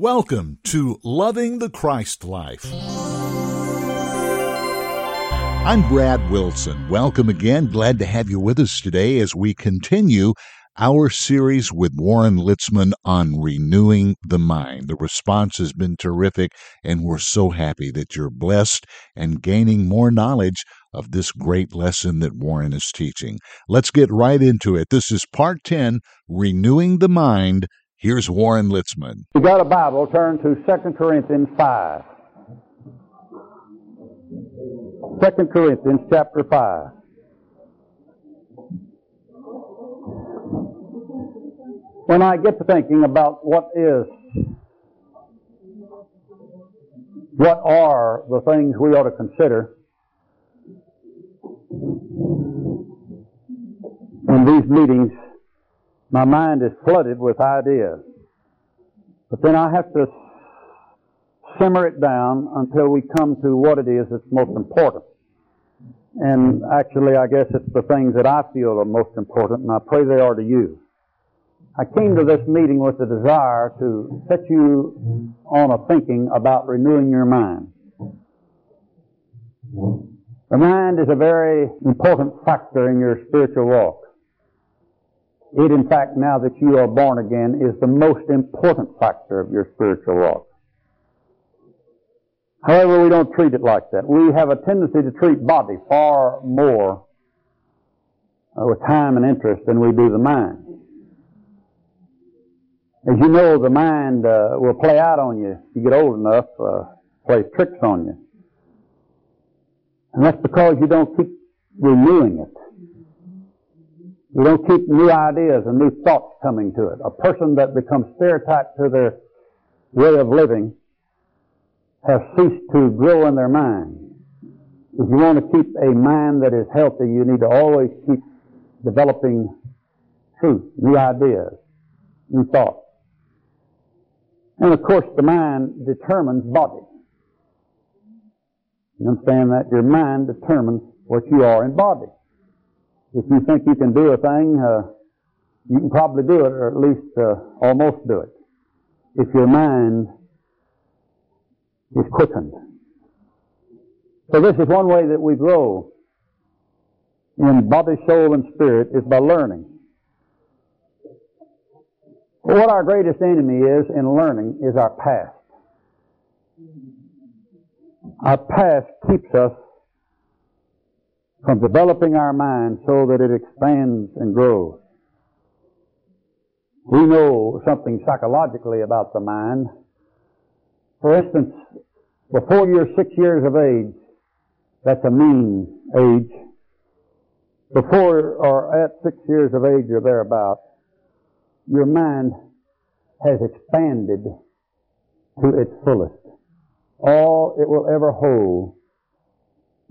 Welcome to Loving the Christ Life. I'm Brad Wilson. Welcome again. Glad to have you with us today as we continue our series with Warren Litzman on Renewing the Mind. The response has been terrific, and we're so happy that you're blessed and gaining more knowledge of this great lesson that Warren is teaching. Let's get right into it. This is Part 10, Renewing the Mind. Here's Warren Litzman. If you've got a Bible, turn to 2 Corinthians 5. 2 Corinthians chapter 5. When I get to thinking about what are the things we ought to consider in these meetings, my mind is flooded with ideas. But then I have to simmer it down until we come to what it is that's most important. And actually, I guess it's the things that I feel are most important, and I pray they are to you. I came to this meeting with the desire to set you on a thinking about renewing your mind. The mind is a very important factor in your spiritual walk. It, in fact, now that you are born again, is the most important factor of your spiritual walk. However, we don't treat it like that. We have a tendency to treat body far more with time and interest than we do the mind. As you know, the mind will play out on you. If you get old enough, plays tricks on you. And that's because you don't keep renewing it. You don't keep new ideas and new thoughts coming to it. A person that becomes stereotyped to their way of living has ceased to grow in their mind. If you want to keep a mind that is healthy, you need to always keep developing truth, new ideas, new thoughts. And of course, the mind determines body. You understand that? Your mind determines what you are in body. If you think you can do a thing, you can probably do it, or at least almost do it, if your mind is quickened. So this is one way that we grow in body, soul, and spirit, is by learning. But what our greatest enemy is in learning is our past. Our past keeps us from developing our mind so that it expands and grows. We know something psychologically about the mind. For instance, before you're 6 years of age, that's a mean age. Before or at 6 years of age or thereabouts, your mind has expanded to its fullest. All it will ever hold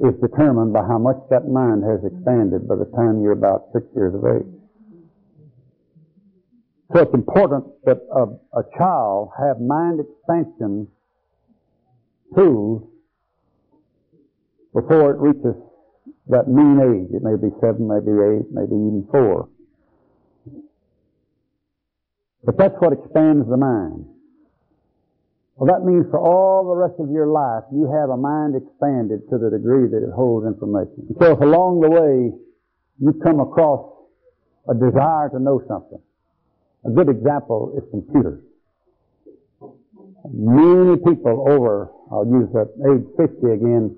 is determined by how much that mind has expanded by the time you're about 6 years of age. So it's important that a child have mind expansion tools before it reaches that mean age. It may be 7, maybe 8, maybe even 4. But that's what expands the mind. Well, that means for all the rest of your life, you have a mind expanded to the degree that it holds information. So if along the way you come across a desire to know something, a good example is computers. Many people over, I'll use that age 50 again,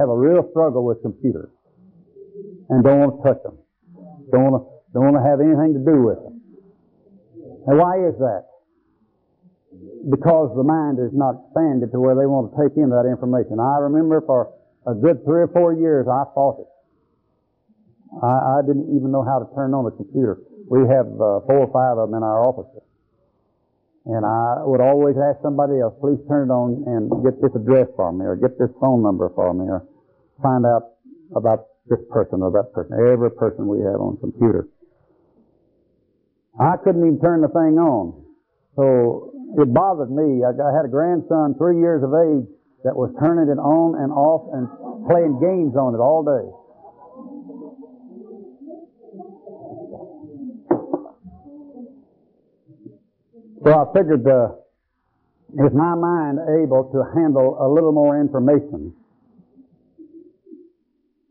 have a real struggle with computers and don't want to touch them. Don't want to have anything to do with them. Now, why is that? Because the mind is not expanded to where they want to take in that information. I remember for a good 3 or 4 years I fought it. I didn't even know how to turn on a computer. We have 4 or 5 of them in our offices. And I would always ask somebody else, please turn it on and get this address for me, or get this phone number for me, or find out about this person or that person, every person we have on the computer. I couldn't even turn the thing on. So it bothered me. I had a grandson 3 years of age that was turning it on and off and playing games on it all day. So I figured Is my mind able to handle a little more information?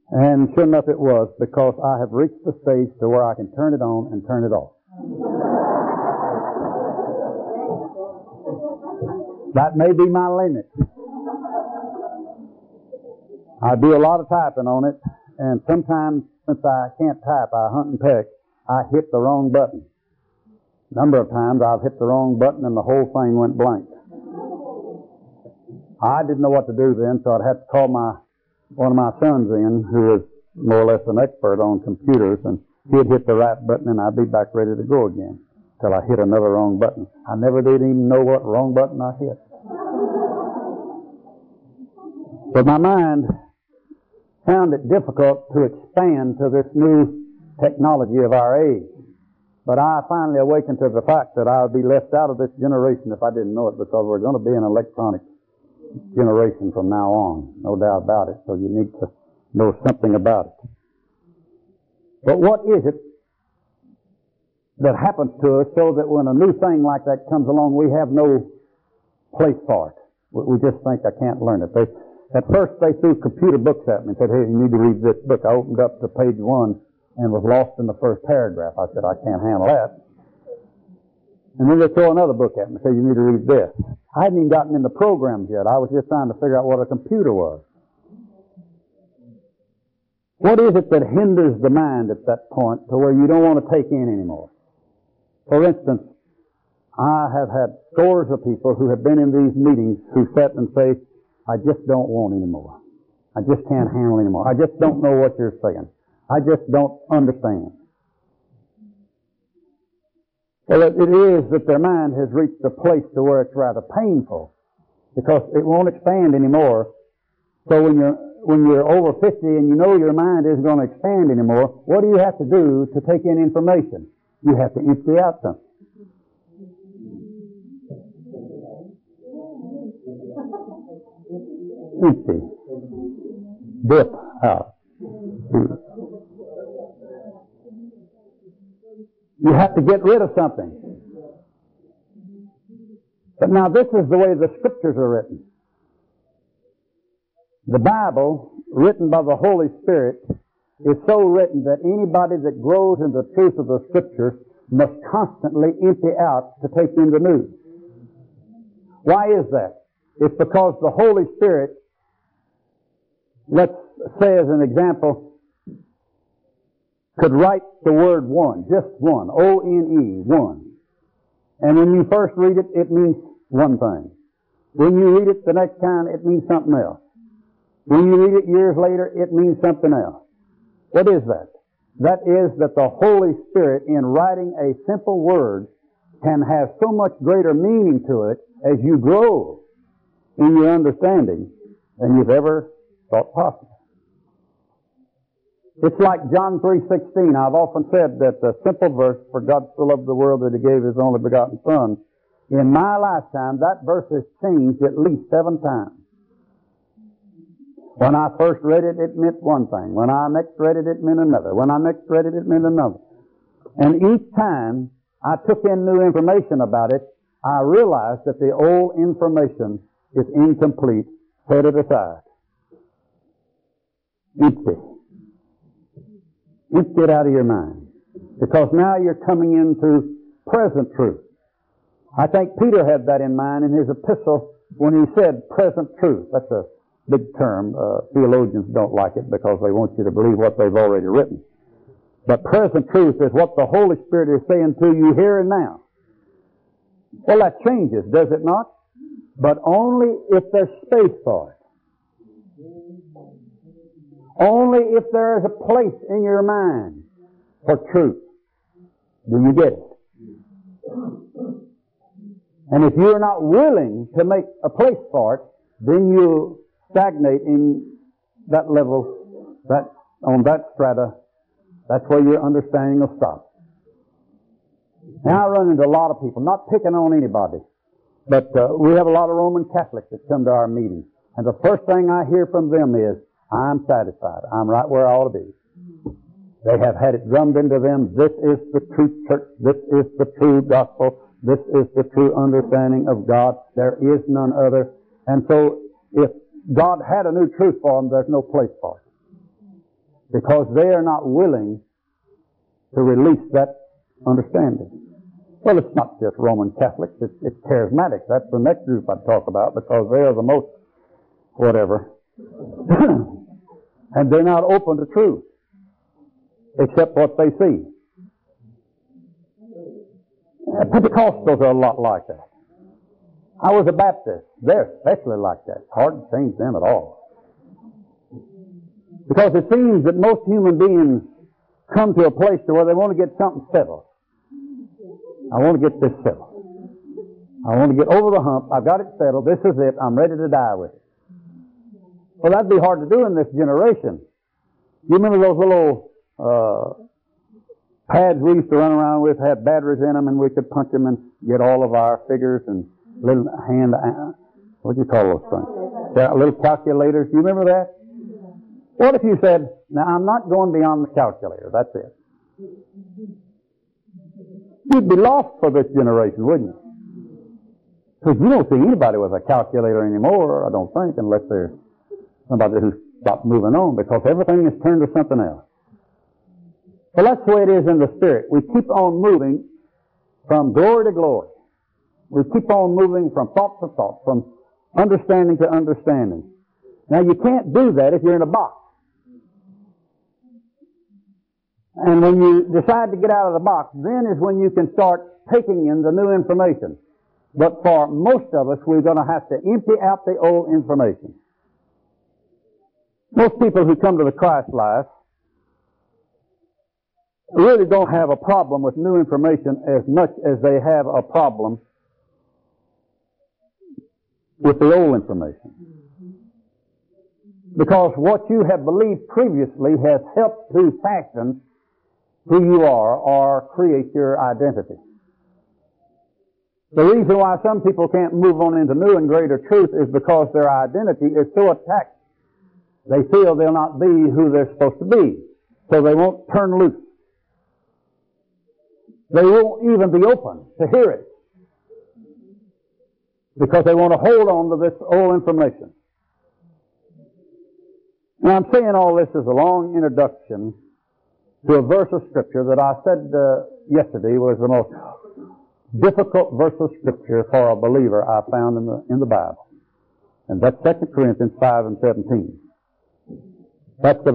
And sure enough it was, because I have reached the stage to where I can turn it on and turn it off. That may be my limit. I do a lot of typing on it, and sometimes since I can't type, I hunt and peck. I hit the wrong button. A number of times I've hit the wrong button and the whole thing went blank. I didn't know what to do then, so I'd have to call one of my sons in, who is more or less an expert on computers, and he'd hit the right button and I'd be back ready to go again till I hit another wrong button. I never did even know what wrong button I hit. But my mind found it difficult to expand to this new technology of our age. But I finally awakened to the fact that I would be left out of this generation if I didn't know it, because we're going to be an electronic generation from now on, no doubt about it, so you need to know something about it. But what is it that happens to us so that when a new thing like that comes along, we have no place for it? We just think, I can't learn it. At first they threw computer books at me and said, hey, you need to read this book. I opened up to page 1 and was lost in the first paragraph. I said, I can't handle that. And then they throw another book at me and say, you need to read this. I hadn't even gotten into programs yet. I was just trying to figure out what a computer was. What is it that hinders the mind at that point to where you don't want to take in anymore? For instance, I have had scores of people who have been in these meetings who sit and say, I just don't want anymore. I just can't handle anymore. I just don't know what you're saying. I just don't understand. Well, it is that their mind has reached a place to where it's rather painful, because it won't expand anymore. So when you're over 50 and you know your mind isn't going to expand anymore, what do you have to do to take in information? You have to empty out something. Empty. Dip out. You have to get rid of something. But now this is the way the Scriptures are written. The Bible, written by the Holy Spirit, is so written that anybody that grows in the truth of the Scriptures must constantly empty out to take in the new. Why is that? It's because the Holy Spirit, let's say as an example, could write the word one, just one, O-N-E, one. And when you first read it, it means one thing. When you read it the next time, it means something else. When you read it years later, it means something else. What is that? That is that the Holy Spirit, in writing a simple word, can have so much greater meaning to it as you grow in your understanding than you've ever thought possible. It's like John 3:16. I've often said that the simple verse, for God so loved the world that He gave His only begotten Son, in my lifetime, that verse has changed at least 7 times. When I first read it, it meant one thing. When I next read it, it meant another. When I next read it, it meant another. And each time I took in new information about it, I realized that the old information is incomplete, set it aside. Empty. Empty it out of your mind, because now you're coming into present truth. I think Peter had that in mind in his epistle when he said present truth. That's a big term. Theologians don't like it because they want you to believe what they've already written. But present truth is what the Holy Spirit is saying to you here and now. Well, that changes, does it not? But only if there's space for it. Only if there is a place in your mind for truth do you get it. And if you're not willing to make a place for it, then you stagnate in that level, that on that strata. That's where your understanding will stop. Now I run into a lot of people, not picking on anybody, but we have a lot of Roman Catholics that come to our meetings. And the first thing I hear from them is, I'm satisfied. I'm right where I ought to be. They have had it drummed into them. This is the true church. This is the true gospel. This is the true understanding of God. There is none other. And so if God had a new truth for them, there's no place for it, because they are not willing to release that understanding. Well, it's not just Roman Catholics. It's charismatics. That's the next group I'd talk about, because they are the most whatever. And they're not open to truth except what they see. Pentecostals are a lot like that. I was a Baptist. They're especially like that. It's hard to change them at all. Because it seems that most human beings come to a place to where they want to get something settled. I want to get this settled. I want to get over the hump. I've got it settled. This is it. I'm ready to die with it. Well, that'd be hard to do in this generation. You remember those little pads we used to run around with, had batteries in them, and we could punch them and get all of our figures and little hand, what do you call those things? Yeah, little calculators. You remember that? What if you said, now I'm not going beyond the calculator. That's it. You'd be lost for this generation, wouldn't you? Because you don't see anybody with a calculator anymore, I don't think, unless they're somebody who's stopped moving on, because everything is turned to something else. Well, that's the way it is in the Spirit. We keep on moving from glory to glory. We keep on moving from thought to thought, from understanding to understanding. Now, you can't do that if you're in a box. And when you decide to get out of the box, then is when you can start taking in the new information. But for most of us, we're going to have to empty out the old information. Most people who come to the Christ life really don't have a problem with new information as much as they have a problem with the old information. Because what you have believed previously has helped to fashion who you are or create your identity. The reason why some people can't move on into new and greater truth is because their identity is so attacked. They feel they'll not be who they're supposed to be, so they won't turn loose. They won't even be open to hear it, because they want to hold on to this old information. Now, I'm saying all this is a long introduction to a verse of Scripture that I said yesterday was the most difficult verse of Scripture for a believer I found in the Bible. And that's 2 Corinthians 5:17. That's the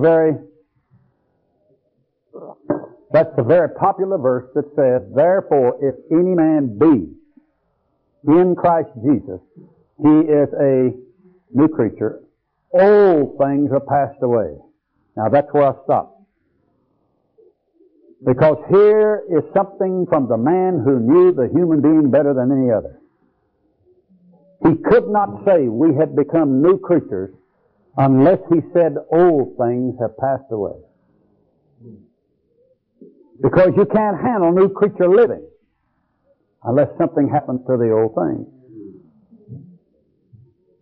very popular verse that says, "Therefore, if any man be in Christ Jesus, he is a new creature. Old things are passed away." Now, that's where I stop. Because here is something from the man who knew the human being better than any other. He could not say we had become new creatures unless he said old things have passed away. Because you can't handle new creature living unless something happens to the old thing.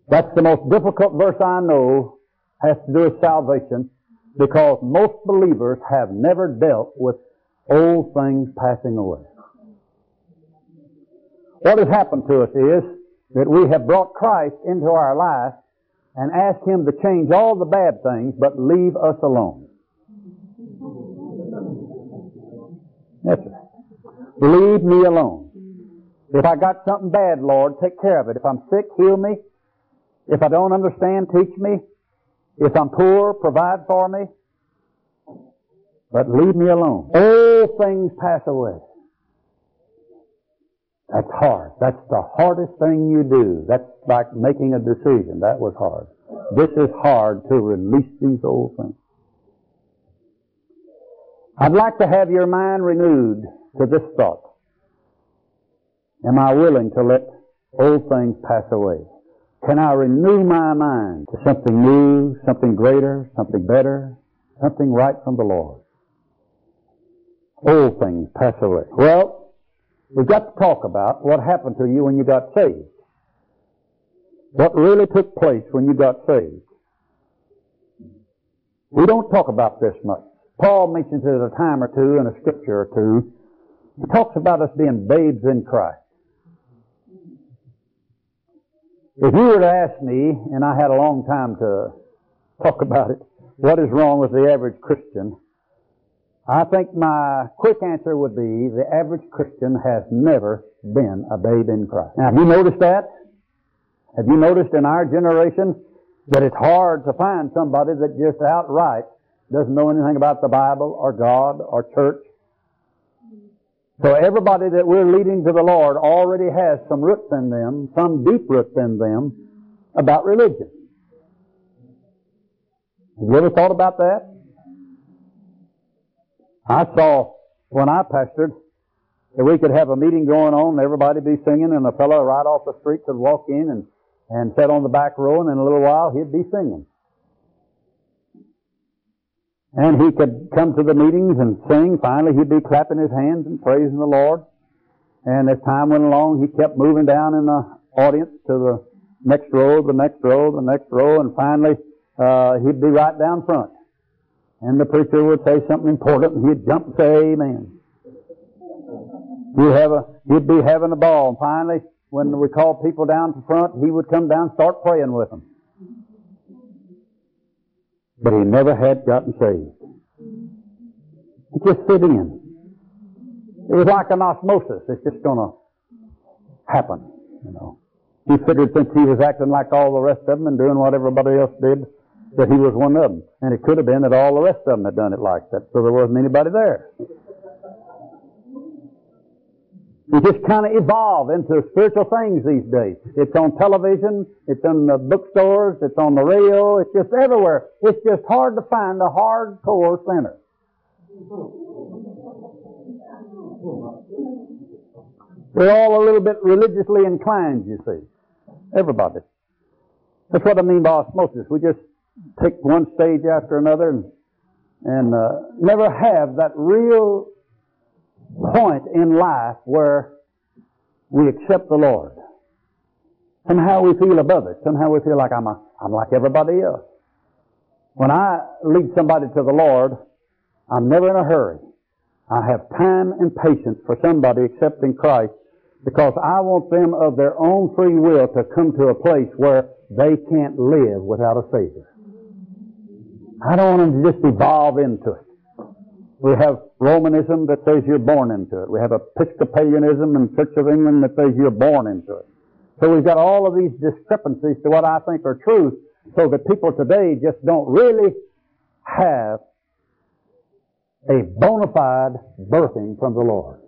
That's the most difficult verse I know, has to do with salvation, because most believers have never dealt with old things passing away. What has happened to us is that we have brought Christ into our life and asked Him to change all the bad things, but leave us alone. Yes, sir. Leave me alone. If I got something bad, Lord, take care of it. If I'm sick, heal me. If I don't understand, teach me. If I'm poor, provide for me. But leave me alone. All things pass away. That's hard. That's the hardest thing you do. That's like making a decision. That was hard. This is hard, to release these old things. I'd like to have your mind renewed to this thought. Am I willing to let old things pass away? Can I renew my mind to something new, something greater, something better, something right from the Lord? Old things pass away. Well, we've got to talk about what happened to you when you got saved. What really took place when you got saved. We don't talk about this much. Paul mentions it a time or two in a scripture or two. He talks about us being babes in Christ. If you were to ask me, and I had a long time to talk about it, what is wrong with the average Christian, I think my quick answer would be the average Christian has never been a babe in Christ. Now, have you noticed that? Have you noticed in our generation that it's hard to find somebody that just outright doesn't know anything about the Bible or God or church? So everybody that we're leading to the Lord already has some roots in them, some deep roots in them about religion. Have you ever thought about that? I saw when I pastored that we could have a meeting going on and everybody be singing, and a fellow right off the street could walk in and sit on the back row, and in a little while he'd be singing. And he could come to the meetings and sing. Finally, he'd be clapping his hands and praising the Lord. And as time went along, he kept moving down in the audience to the next row, the next row, the next row, and finally he'd be right down front. And the preacher would say something important, and he'd jump and say, "Amen." He'd be having a ball. And finally, when we called people down to front, he would come down and start praying with them. But he never had gotten saved. It just fit in. It was like an osmosis. It's just going to happen, you know. He figured since he was acting like all the rest of them and doing what everybody else did, that he was one of them. And it could have been that all the rest of them had done it like that, so there wasn't anybody there. You just kind of evolve into spiritual things these days. It's on television, it's in the bookstores, it's on the radio, it's just everywhere. It's just hard to find a hardcore sinner. We're all a little bit religiously inclined, you see. Everybody. That's what I mean by osmosis. We just take one stage after another and never have that real point in life where we accept the Lord. Somehow we feel above it. Somehow we feel like I'm like everybody else. When I lead somebody to the Lord, I'm never in a hurry. I have time and patience for somebody accepting Christ, because I want them of their own free will to come to a place where they can't live without a Savior. I don't want them to just evolve into it. We have Romanism that says you're born into it. We have Episcopalianism in Church of England that says you're born into it. So we've got all of these discrepancies to what I think are truth, so that people today just don't really have a bona fide birthing from the Lord.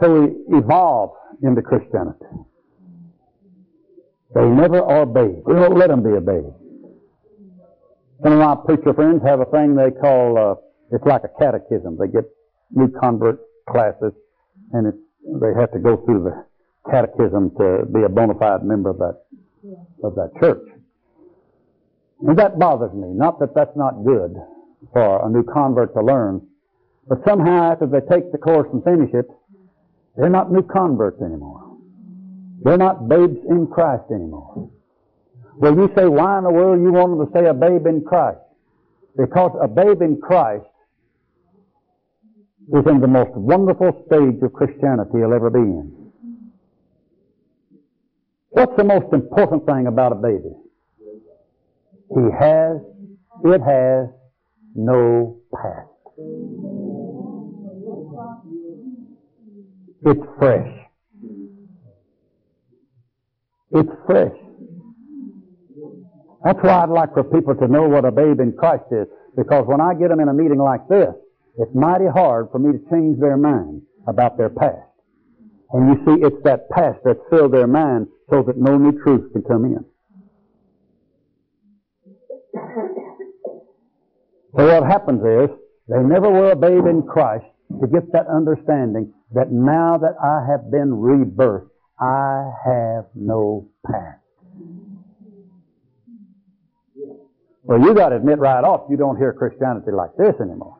So we evolve into Christianity. They never are babes. We don't let them be a babe. Some of my preacher friends have a thing they call, it's like a catechism. They get new convert classes, and they have to go through the catechism to be a bona fide member of that church. And that bothers me. Not that that's not good for a new convert to learn, but somehow after they take the course and finish it, they're not new converts anymore. They're not babes in Christ anymore. Well, you say, why in the world you want them to say a babe in Christ? Because a babe in Christ is in the most wonderful stage of Christianity you'll ever be in. What's the most important thing about a baby? It has no past. It's fresh. It's fresh. That's why I'd like for people to know what a babe in Christ is, because when I get them in a meeting like this, it's mighty hard for me to change their mind about their past. And you see, it's that past that filled their mind so that no new truth can come in. So what happens is, they never were a babe in Christ to get that understanding that now that I have been rebirthed, I have no past. Well, you got to admit right off you don't hear Christianity like this anymore.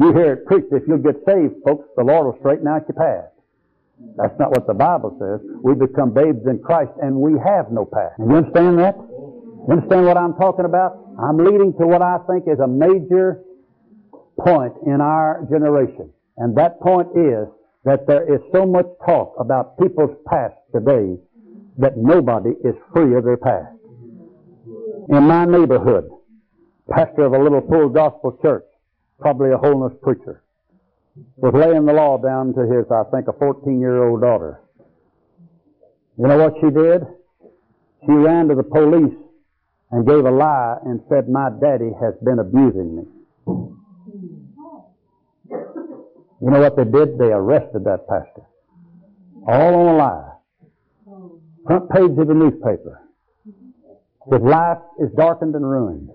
You hear it preached, if you'll get saved, folks, the Lord will straighten out your past. That's not what the Bible says. We become babes in Christ and we have no past. You understand that? You understand what I'm talking about? I'm leading to what I think is a major point in our generation. And that point is that there is so much talk about people's past today that nobody is free of their past. In my neighborhood, pastor of a little full gospel church, probably a holiness preacher, was laying the law down to his, I think, a 14-year-old daughter. You know what she did? She ran to the police and gave a lie and said, "My daddy has been abusing me." You know what they did? They arrested that pastor. All on a lie. Front page of the newspaper. His life is darkened and ruined.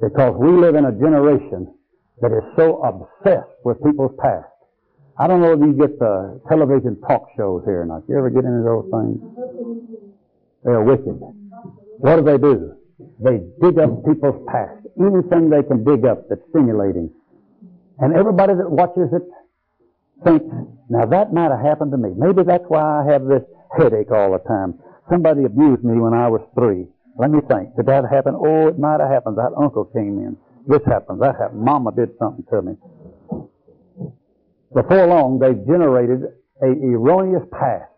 Because we live in a generation that is so obsessed with people's past. I don't know if you get the television talk shows here or not. You ever get into those things? They're wicked. What do? They dig up people's past. Anything they can dig up that's stimulating. And everybody that watches it thinks, now that might have happened to me. Maybe that's why I have this headache all the time. Somebody abused me when I was 3. Let me think. Did that happen? Oh, it might have happened. That uncle came in. This happened. That happened. Mama did something to me. Before long, they've generated an erroneous past.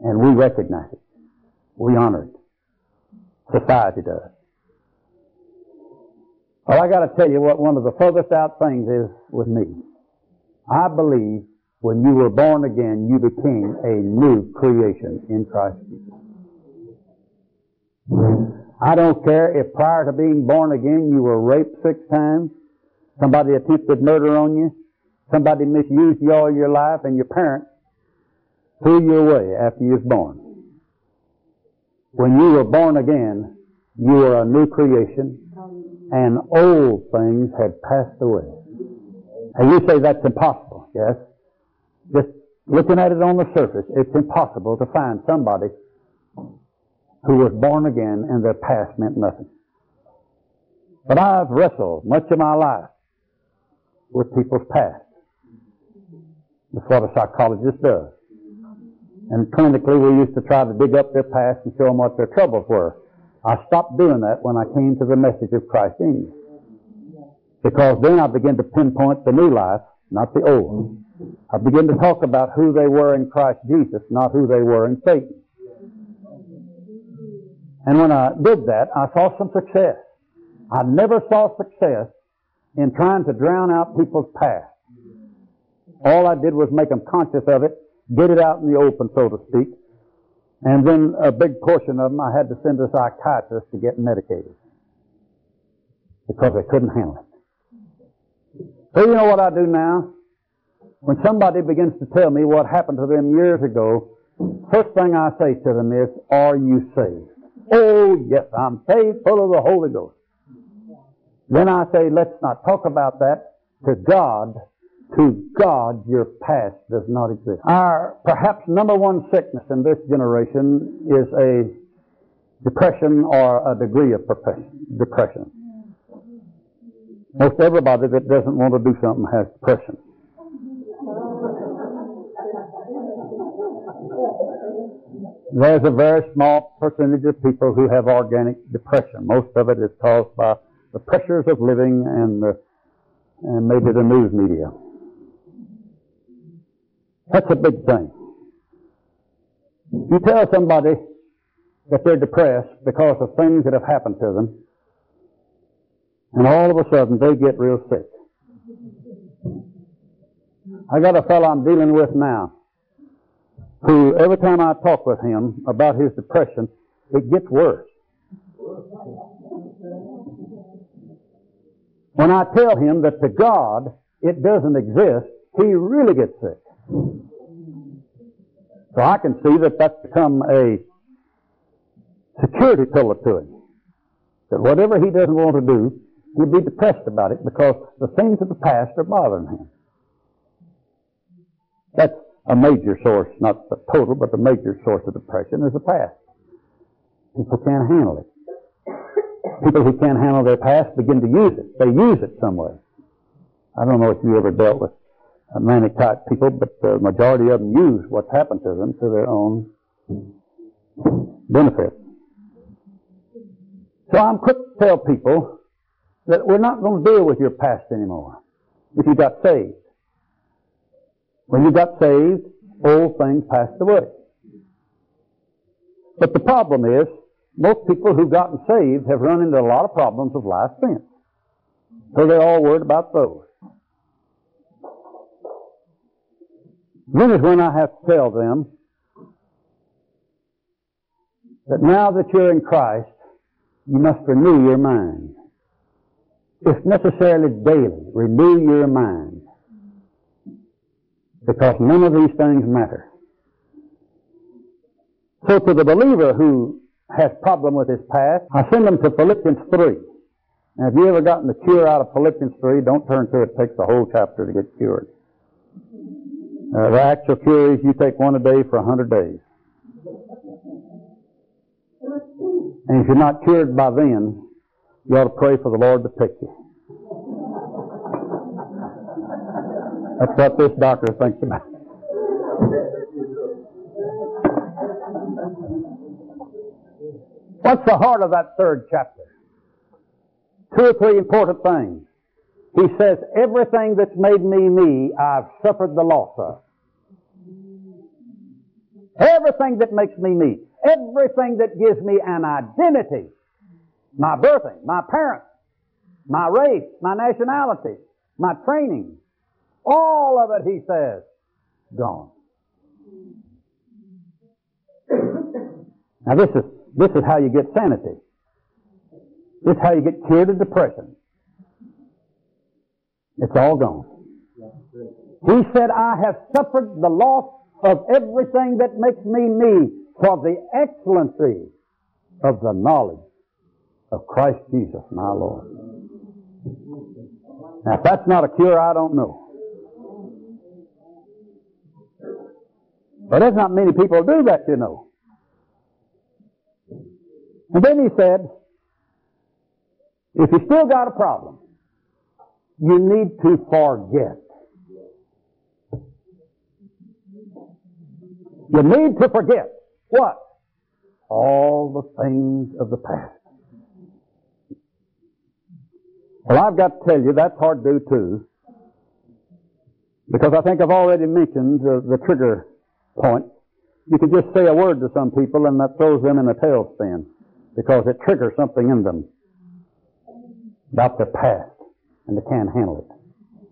And we recognize it. We honor it. Society does. Well, I got to tell you what one of the furthest out things is with me. I believe when you were born again, you became a new creation in Christ Jesus. I don't care if prior to being born again you were raped 6 times, somebody attempted murder on you, somebody misused you all your life, and your parents threw you away after you was born. When you were born again, you were a new creation, and old things had passed away. And you say that's impossible, yes? Just looking at it on the surface, it's impossible to find somebody who was born again and their past meant nothing. But I've wrestled much of my life with people's past. That's what a psychologist does. And clinically, we used to try to dig up their past and show them what their troubles were. I stopped doing that when I came to the message of Christ in you. Because then I began to pinpoint the new life, not the old. I began to talk about who they were in Christ Jesus, not who they were in Satan. And when I did that, I saw some success. I never saw success in trying to drown out people's past. All I did was make them conscious of it, get it out in the open, so to speak, and then a big portion of them I had to send to a psychiatrist to get medicated because they couldn't handle it. So you know what I do now? When somebody begins to tell me what happened to them years ago, first thing I say to them is, "Are you saved?" "Oh, yes, I'm saved, full of the Holy Ghost." Then I say, "Let's not talk about that. To God, your past does not exist." Our perhaps number one sickness in this generation is a depression or a degree of depression. Most everybody that doesn't want to do something has depression. There's a very small percentage of people who have organic depression. Most of it is caused by the pressures of living and maybe the news media. That's a big thing. You tell somebody that they're depressed because of things that have happened to them, and all of a sudden they get real sick. I got a fellow I'm dealing with now who every time I talk with him about his depression, it gets worse. When I tell him that to God it doesn't exist, he really gets sick. So I can see that that's become a security pillar to him. That whatever he doesn't want to do, he'll be depressed about it because the things of the past are bothering him. That's a major source, not the total, but the major source of depression is the past. People can't handle it. People who can't handle their past begin to use it. They use it some way. I don't know if you ever dealt with manic-type people, but the majority of them use what's happened to them to their own benefit. So I'm quick to tell people that we're not going to deal with your past anymore if you got saved. When you got saved, old things passed away. But the problem is, most people who've gotten saved have run into a lot of problems of life since. So they're all worried about those. Then is when I have to tell them that now that you're in Christ, you must renew your mind. If necessarily daily, renew your mind. Because none of these things matter. So to the believer who has problem with his past, I send them to Philippians 3. Now, if you ever gotten the cure out of Philippians 3, don't turn to it. It takes the whole chapter to get cured. The actual cure is you take one a day for 100 days. And if you're not cured by then, you ought to pray for the Lord to pick you. That's what this doctor thinks about. What's the heart of that third chapter? Two or three important things. He says, everything that's made me me, I've suffered the loss of. Everything that makes me me. Everything that gives me an identity. My birthing, my parents, my race, my nationality, my training. All of it, he says, gone. Now this is how you get sanity. This is how you get cured of depression. It's all gone. He said, I have suffered the loss of everything that makes me me for the excellency of the knowledge of Christ Jesus, my Lord. Now, if that's not a cure, I don't know. But there's not many people who do that, you know. And then he said, if you still got a problem, you need to forget. You need to forget what? All the things of the past. Well, I've got to tell you, that's hard to do too. Because I think I've already mentioned the trigger point. You could just say a word to some people and that throws them in a tailspin because it triggers something in them about their past. And they can't handle it.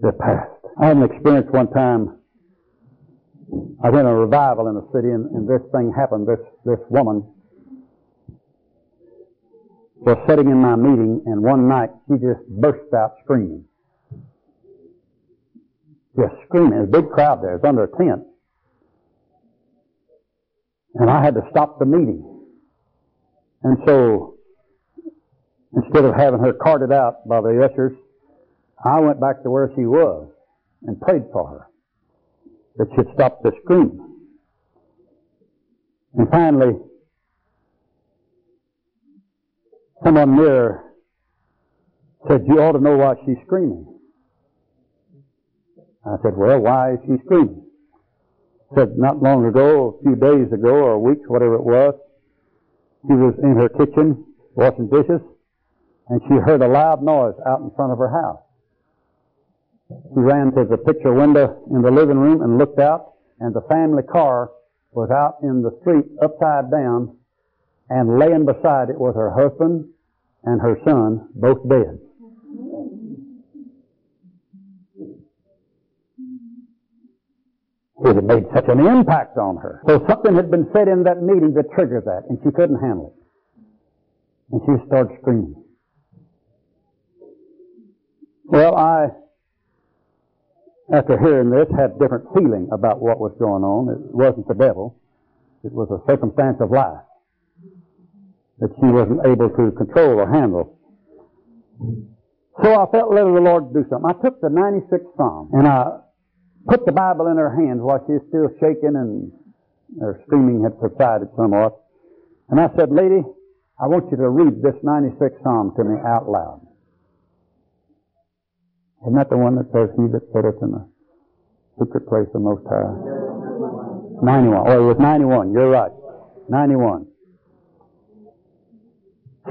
Their past. I had an experience one time. I was in a revival in a city, and this thing happened. This woman was sitting in my meeting, and one night she just burst out screaming. Just screaming. There's a big crowd there. It's under a tent. And I had to stop the meeting. And so, instead of having her carted out by the ushers, I went back to where she was and prayed for her that she'd stop the screaming. And finally, someone near her said, you ought to know why she's screaming. I said, well, why is she screaming? She said, not long ago, a few days ago or a week, whatever it was, she was in her kitchen washing dishes, and she heard a loud noise out in front of her house. She ran to the picture window in the living room and looked out, and the family car was out in the street upside down, and laying beside it was her husband and her son, both dead. It had made such an impact on her. So something had been said in that meeting that triggered that, and she couldn't handle it. And she started screaming. Well, I, after hearing this, had a different feeling about what was going on. It wasn't the devil. It was a circumstance of life that she wasn't able to control or handle. So I felt led of the Lord to do something. I took the 96th Psalm, and I put the Bible in her hands while she was still shaking and her screaming had subsided somewhat. And I said, lady, I want you to read this 96th Psalm to me out loud. Isn't that the one that says, he that setteth in the secret place of the Most High? 91. Oh, it was 91. You're right. 91.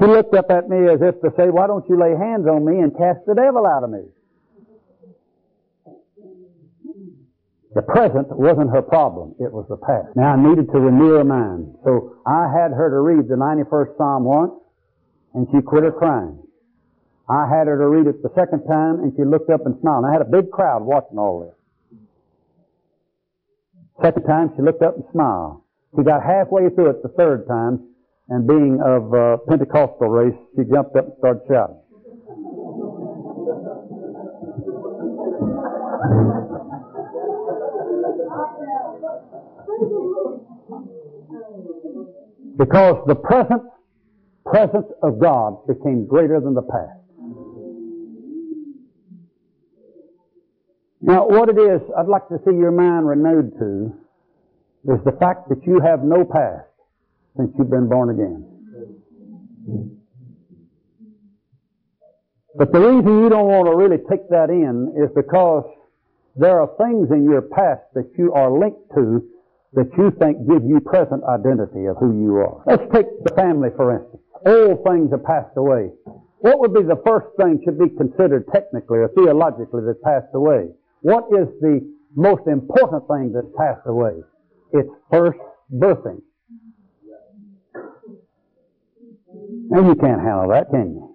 She looked up at me as if to say, why don't you lay hands on me and cast the devil out of me? The present wasn't her problem. It was the past. Now, I needed to renew her mind. So I had her to read the 91st Psalm once, and she quit her crying. I had her to read it the second time, and she looked up and smiled. And I had a big crowd watching all this. Second time, she looked up and smiled. She got halfway through it the third time, and being of Pentecostal race, she jumped up and started shouting. Because the presence of God became greater than the past. Now, what it is I'd like to see your mind renewed to is the fact that you have no past since you've been born again. But the reason you don't want to really take that in is because there are things in your past that you are linked to that you think give you present identity of who you are. Let's take the family, for instance. Old things have passed away. What would be the first thing should be considered technically or theologically that passed away? What is the most important thing that's passed away? It's first birthing. And you can't handle that, can you?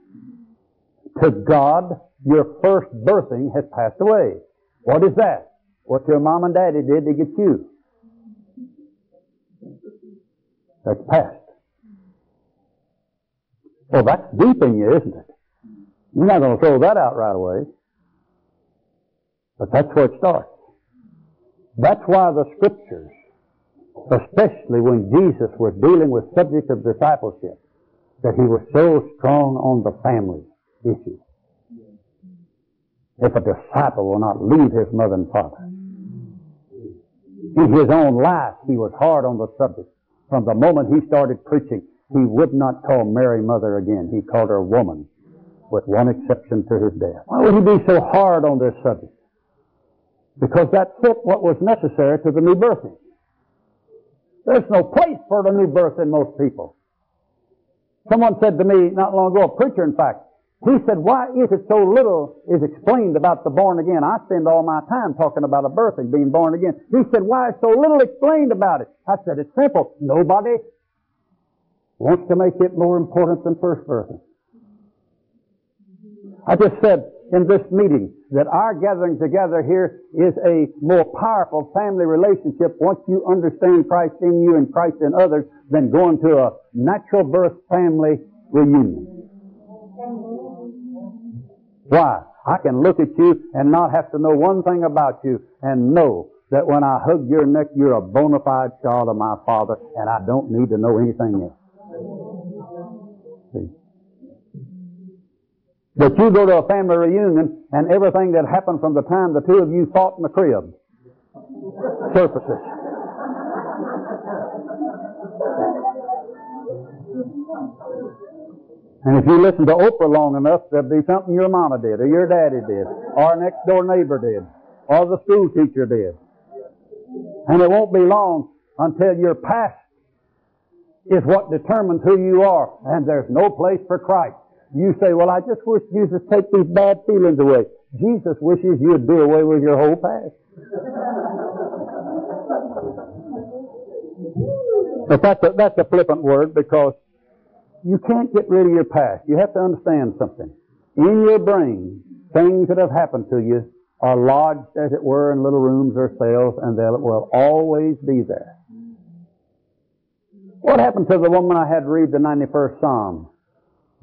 To God, your first birthing has passed away. What is that? What your mom and daddy did to get you. That's past. Well, that's deep in you, isn't it? You're not going to throw that out right away. But that's where it starts. That's why the Scriptures, especially when Jesus was dealing with subject of discipleship, that he was so strong on the family issue. If a disciple will not leave his mother and father. In his own life, he was hard on the subject. From the moment he started preaching, he would not call Mary mother again. He called her woman, with one exception to his death. Why would he be so hard on this subject? Because that fit what was necessary to the new birthing. There's no place for the new birth in most people. Someone said to me not long ago, a preacher in fact, he said, why is it so little is explained about the born again? I spend all my time talking about a birth and being born again. He said, why is so little explained about it? I said, it's simple. Nobody wants to make it more important than first birthing. I just said in this meeting that our gathering together here is a more powerful family relationship once you understand Christ in you and Christ in others than going to a natural birth family reunion. Why? I can look at you and not have to know one thing about you and know that when I hug your neck, you're a bona fide child of my Father, and I don't need to know anything else. See? But you go to a family reunion, and everything that happened from the time the two of you fought in the crib surfaces. And if you listen to Oprah long enough, there'll be something your mama did, or your daddy did, or a next-door neighbor did, or the school teacher did. And it won't be long until your past is what determines who you are, and there's no place for Christ. You say, well, I just wish Jesus would take these bad feelings away. Jesus wishes you'd do away with your whole past. But that's a flippant word, because you can't get rid of your past. You have to understand something. In your brain, things that have happened to you are lodged, as it were, in little rooms or cells, and they will always be there. What happened to the woman I had read the 91st Psalm?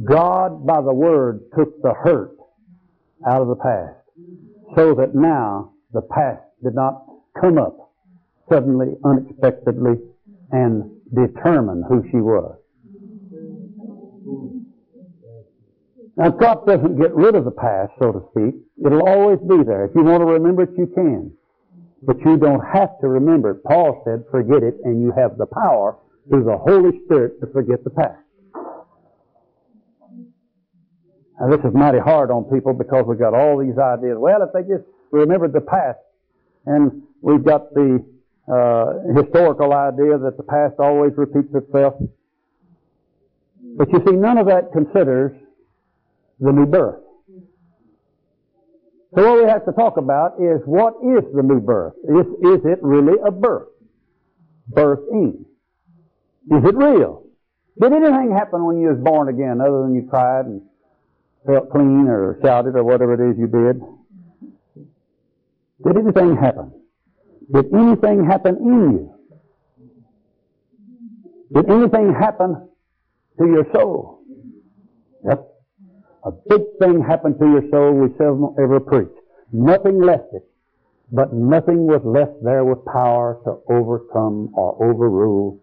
God, by the Word, took the hurt out of the past, so that now the past did not come up suddenly, unexpectedly, and determine who she was. Now, God doesn't get rid of the past, so to speak. It'll always be there. If you want to remember it, you can. But you don't have to remember it. Paul said, forget it, and you have the power through the Holy Spirit to forget the past. Now, this is mighty hard on people because we've got all these ideas. Well, if they just remembered the past, and we've got the historical idea that the past always repeats itself. But you see, none of that considers the new birth. So what we have to talk about is, what is the new birth? Is it really a birth? Birthing. Is it real? Did anything happen when you was born again other than you cried and felt clean or shouted or whatever it is you did? Did anything happen? Did anything happen in you? Did anything happen to your soul? Yep. A big thing happened to your soul we seldom ever preach. Nothing left it, but nothing was left there with power to overcome or overrule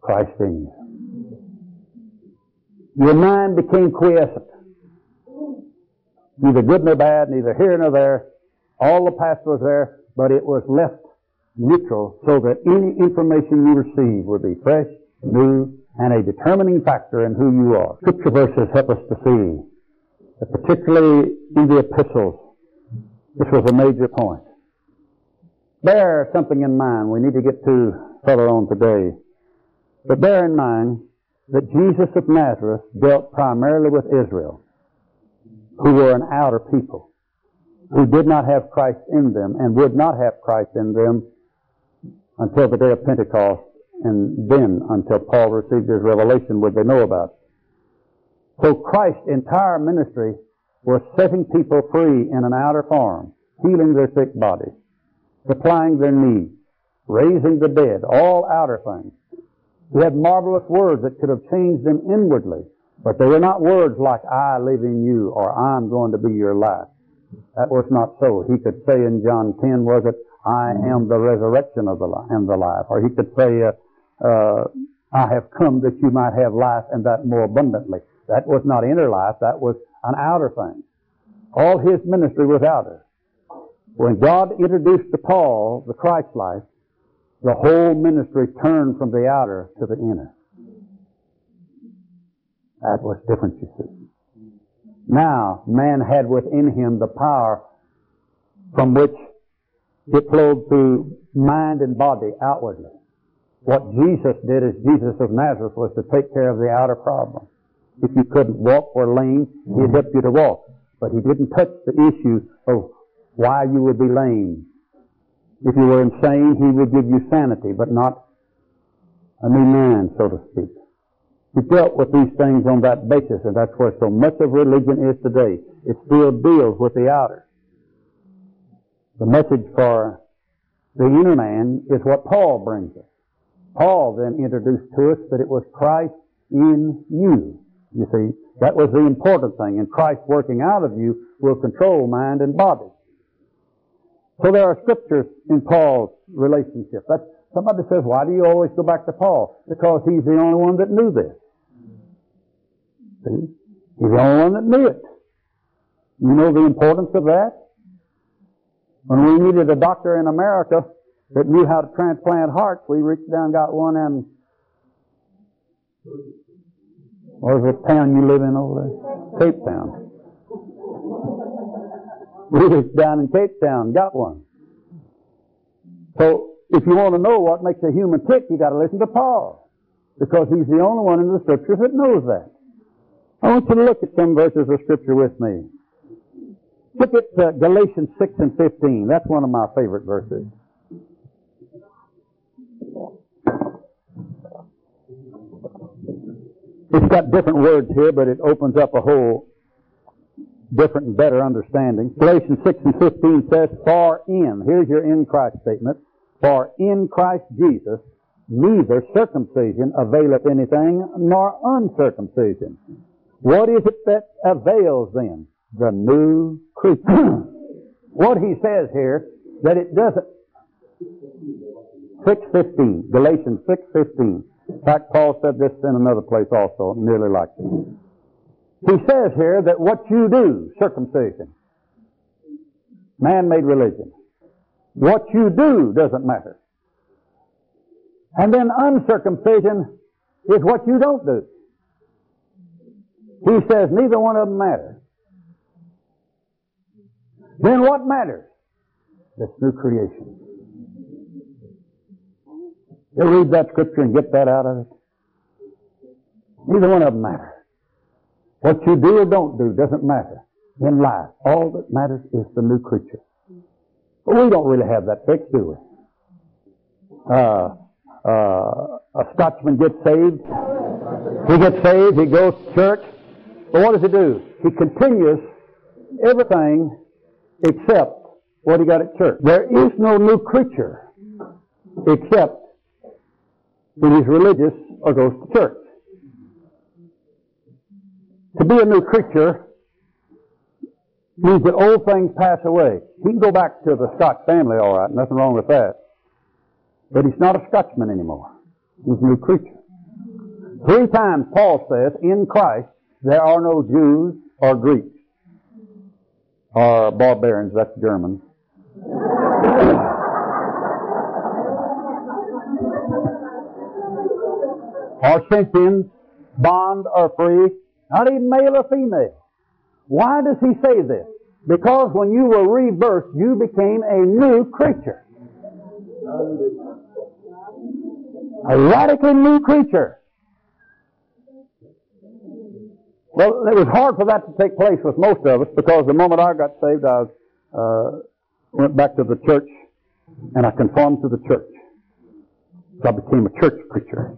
Christ in you. Your mind became quiescent. Neither good nor bad, neither here nor there. All the past was there, but it was left neutral so that any information you receive would be fresh, new, and a determining factor in who you are. Scripture verses help us to see that, particularly in the epistles, this was a major point. Bear something in mind. We need to get to further on today. But bear in mind that Jesus of Nazareth dealt primarily with Israel, who were an outer people, who did not have Christ in them and would not have Christ in them until the day of Pentecost, and then until Paul received his revelation would they know about. So Christ's entire ministry was setting people free in an outer form, healing their sick bodies, supplying their needs, raising the dead, all outer things. He had marvelous words that could have changed them inwardly, but they were not words like, I live in you, or I'm going to be your life. That was not so. He could say in John 10, was it, I am the resurrection of the and the life. Or he could say, I have come that you might have life and that more abundantly. That was not inner life. That was an outer thing. All his ministry was outer. When God introduced to Paul the Christ life, the whole ministry turned from the outer to the inner. That was different, you see. Now, man had within him the power from which it flowed through mind and body outwardly. What Jesus did as Jesus of Nazareth was to take care of the outer problem. If you couldn't walk or lame, he'd help you to walk. But he didn't touch the issue of why you would be lame. If you were insane, he would give you sanity, but not a new man, so to speak. He dealt with these things on that basis, and that's where so much of religion is today. It still deals with the outer. The message for the inner man is what Paul brings us. Paul then introduced to us that it was Christ in you. You see, that was the important thing, and Christ working out of you will control mind and body. So there are scriptures in Paul's relationship. Somebody says, why do you always go back to Paul? Because he's the only one that knew this. See? He's the only one that knew it. You know the importance of that? When we needed a doctor in America that knew how to transplant hearts, we reached down and got one in... what was the town you live in over there? Cape Town. We reached down in Cape Town, got one. So, if you want to know what makes a human tick, you got to listen to Paul, because he's the only one in the Scriptures that knows that. I want you to look at some verses of Scripture with me. Look at Galatians 6 and 15. That's one of my favorite verses. It's got different words here, but it opens up a whole different and better understanding. Galatians 6 and 15 says, for in, here's your in Christ statement, for in Christ Jesus neither circumcision availeth anything nor uncircumcision. What is it that avails then? The new creature. What he says here, that it doesn't. 6:15, Galatians 6:15. In fact, Paul said this in another place also, nearly like this. He says here that what you do, circumcision, man-made religion, what you do doesn't matter. And then uncircumcision is what you don't do. He says neither one of them matters. Then what matters? This new creation. You read that scripture and get that out of it. Neither one of them matters. What you do or don't do doesn't matter. in life. All that matters is the new creature. But we don't really have that fixed, do we? A Scotsman gets saved. He gets saved. He goes to church. But what does he do? He continues everything except what he got at church. There is no new creature except when he's religious or goes to church. To be a new creature means that old things pass away. He can go back to the Scotch family, all right, nothing wrong with that. But he's not a Scotsman anymore. He's a new creature. 3 times Paul says, in Christ there are no Jews or Greeks. Or barbarians, that's German. Or Scythians, bond or free, not even male or female. Why does he say this? Because when you were rebirthed, you became a new creature. A radically new creature. Well, it was hard for that to take place with most of us, because the moment I got saved, I went back to the church and I conformed to the church. So I became a church preacher.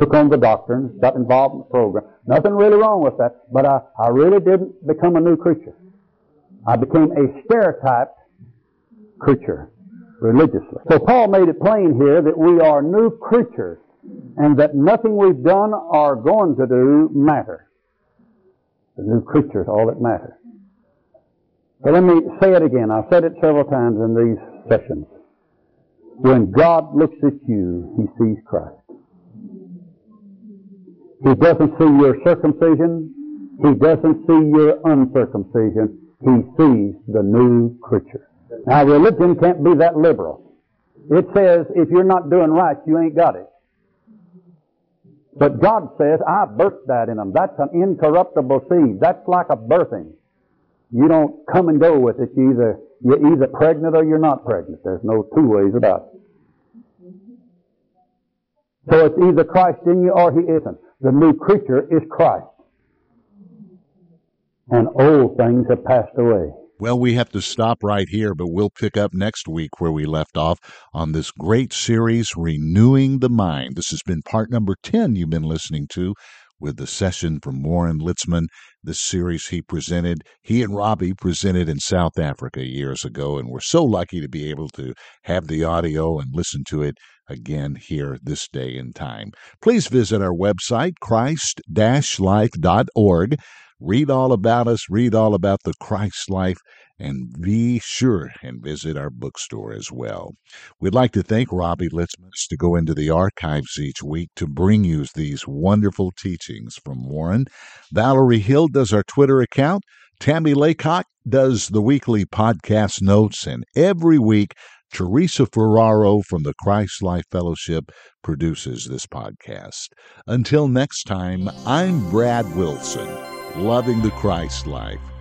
Took on the doctrine, got involved in the program. Nothing really wrong with that, but I really didn't become a new creature. I became a stereotyped creature religiously. So Paul made it plain here that we are new creatures, and that nothing we've done or going to do matters. The new creature is all that matters. So let me say it again. I've said it several times in these sessions. When God looks at you, He sees Christ. He doesn't see your circumcision. He doesn't see your uncircumcision. He sees the new creature. Now, religion can't be that liberal. It says if you're not doing right, you ain't got it. But God says, I birthed that in them. That's an incorruptible seed. That's like a birthing. You don't come and go with it. You're either pregnant or you're not pregnant. There's no two ways about it. So it's either Christ in you or He isn't. The new creature is Christ. And old things have passed away. Well, we have to stop right here, but we'll pick up next week where we left off on this great series, Renewing the Mind. This has been part number 10 you've been listening to, with the session from Warren Litzman, the series he and Robbie presented in South Africa years ago, and we're so lucky to be able to have the audio and listen to it again here this day and time. Please visit our website, Christ-Life.org. Read all about us, read all about the Christ Life, and be sure and visit our bookstore as well. We'd like to thank Robbie Litzman to go into the archives each week to bring you these wonderful teachings from Warren. Valerie Hill does our Twitter account. Tammy Laycock does the weekly podcast notes, and every week, Teresa Ferraro from the Christ Life Fellowship produces this podcast. Until next time, I'm Brad Wilson. Loving the Christ Life.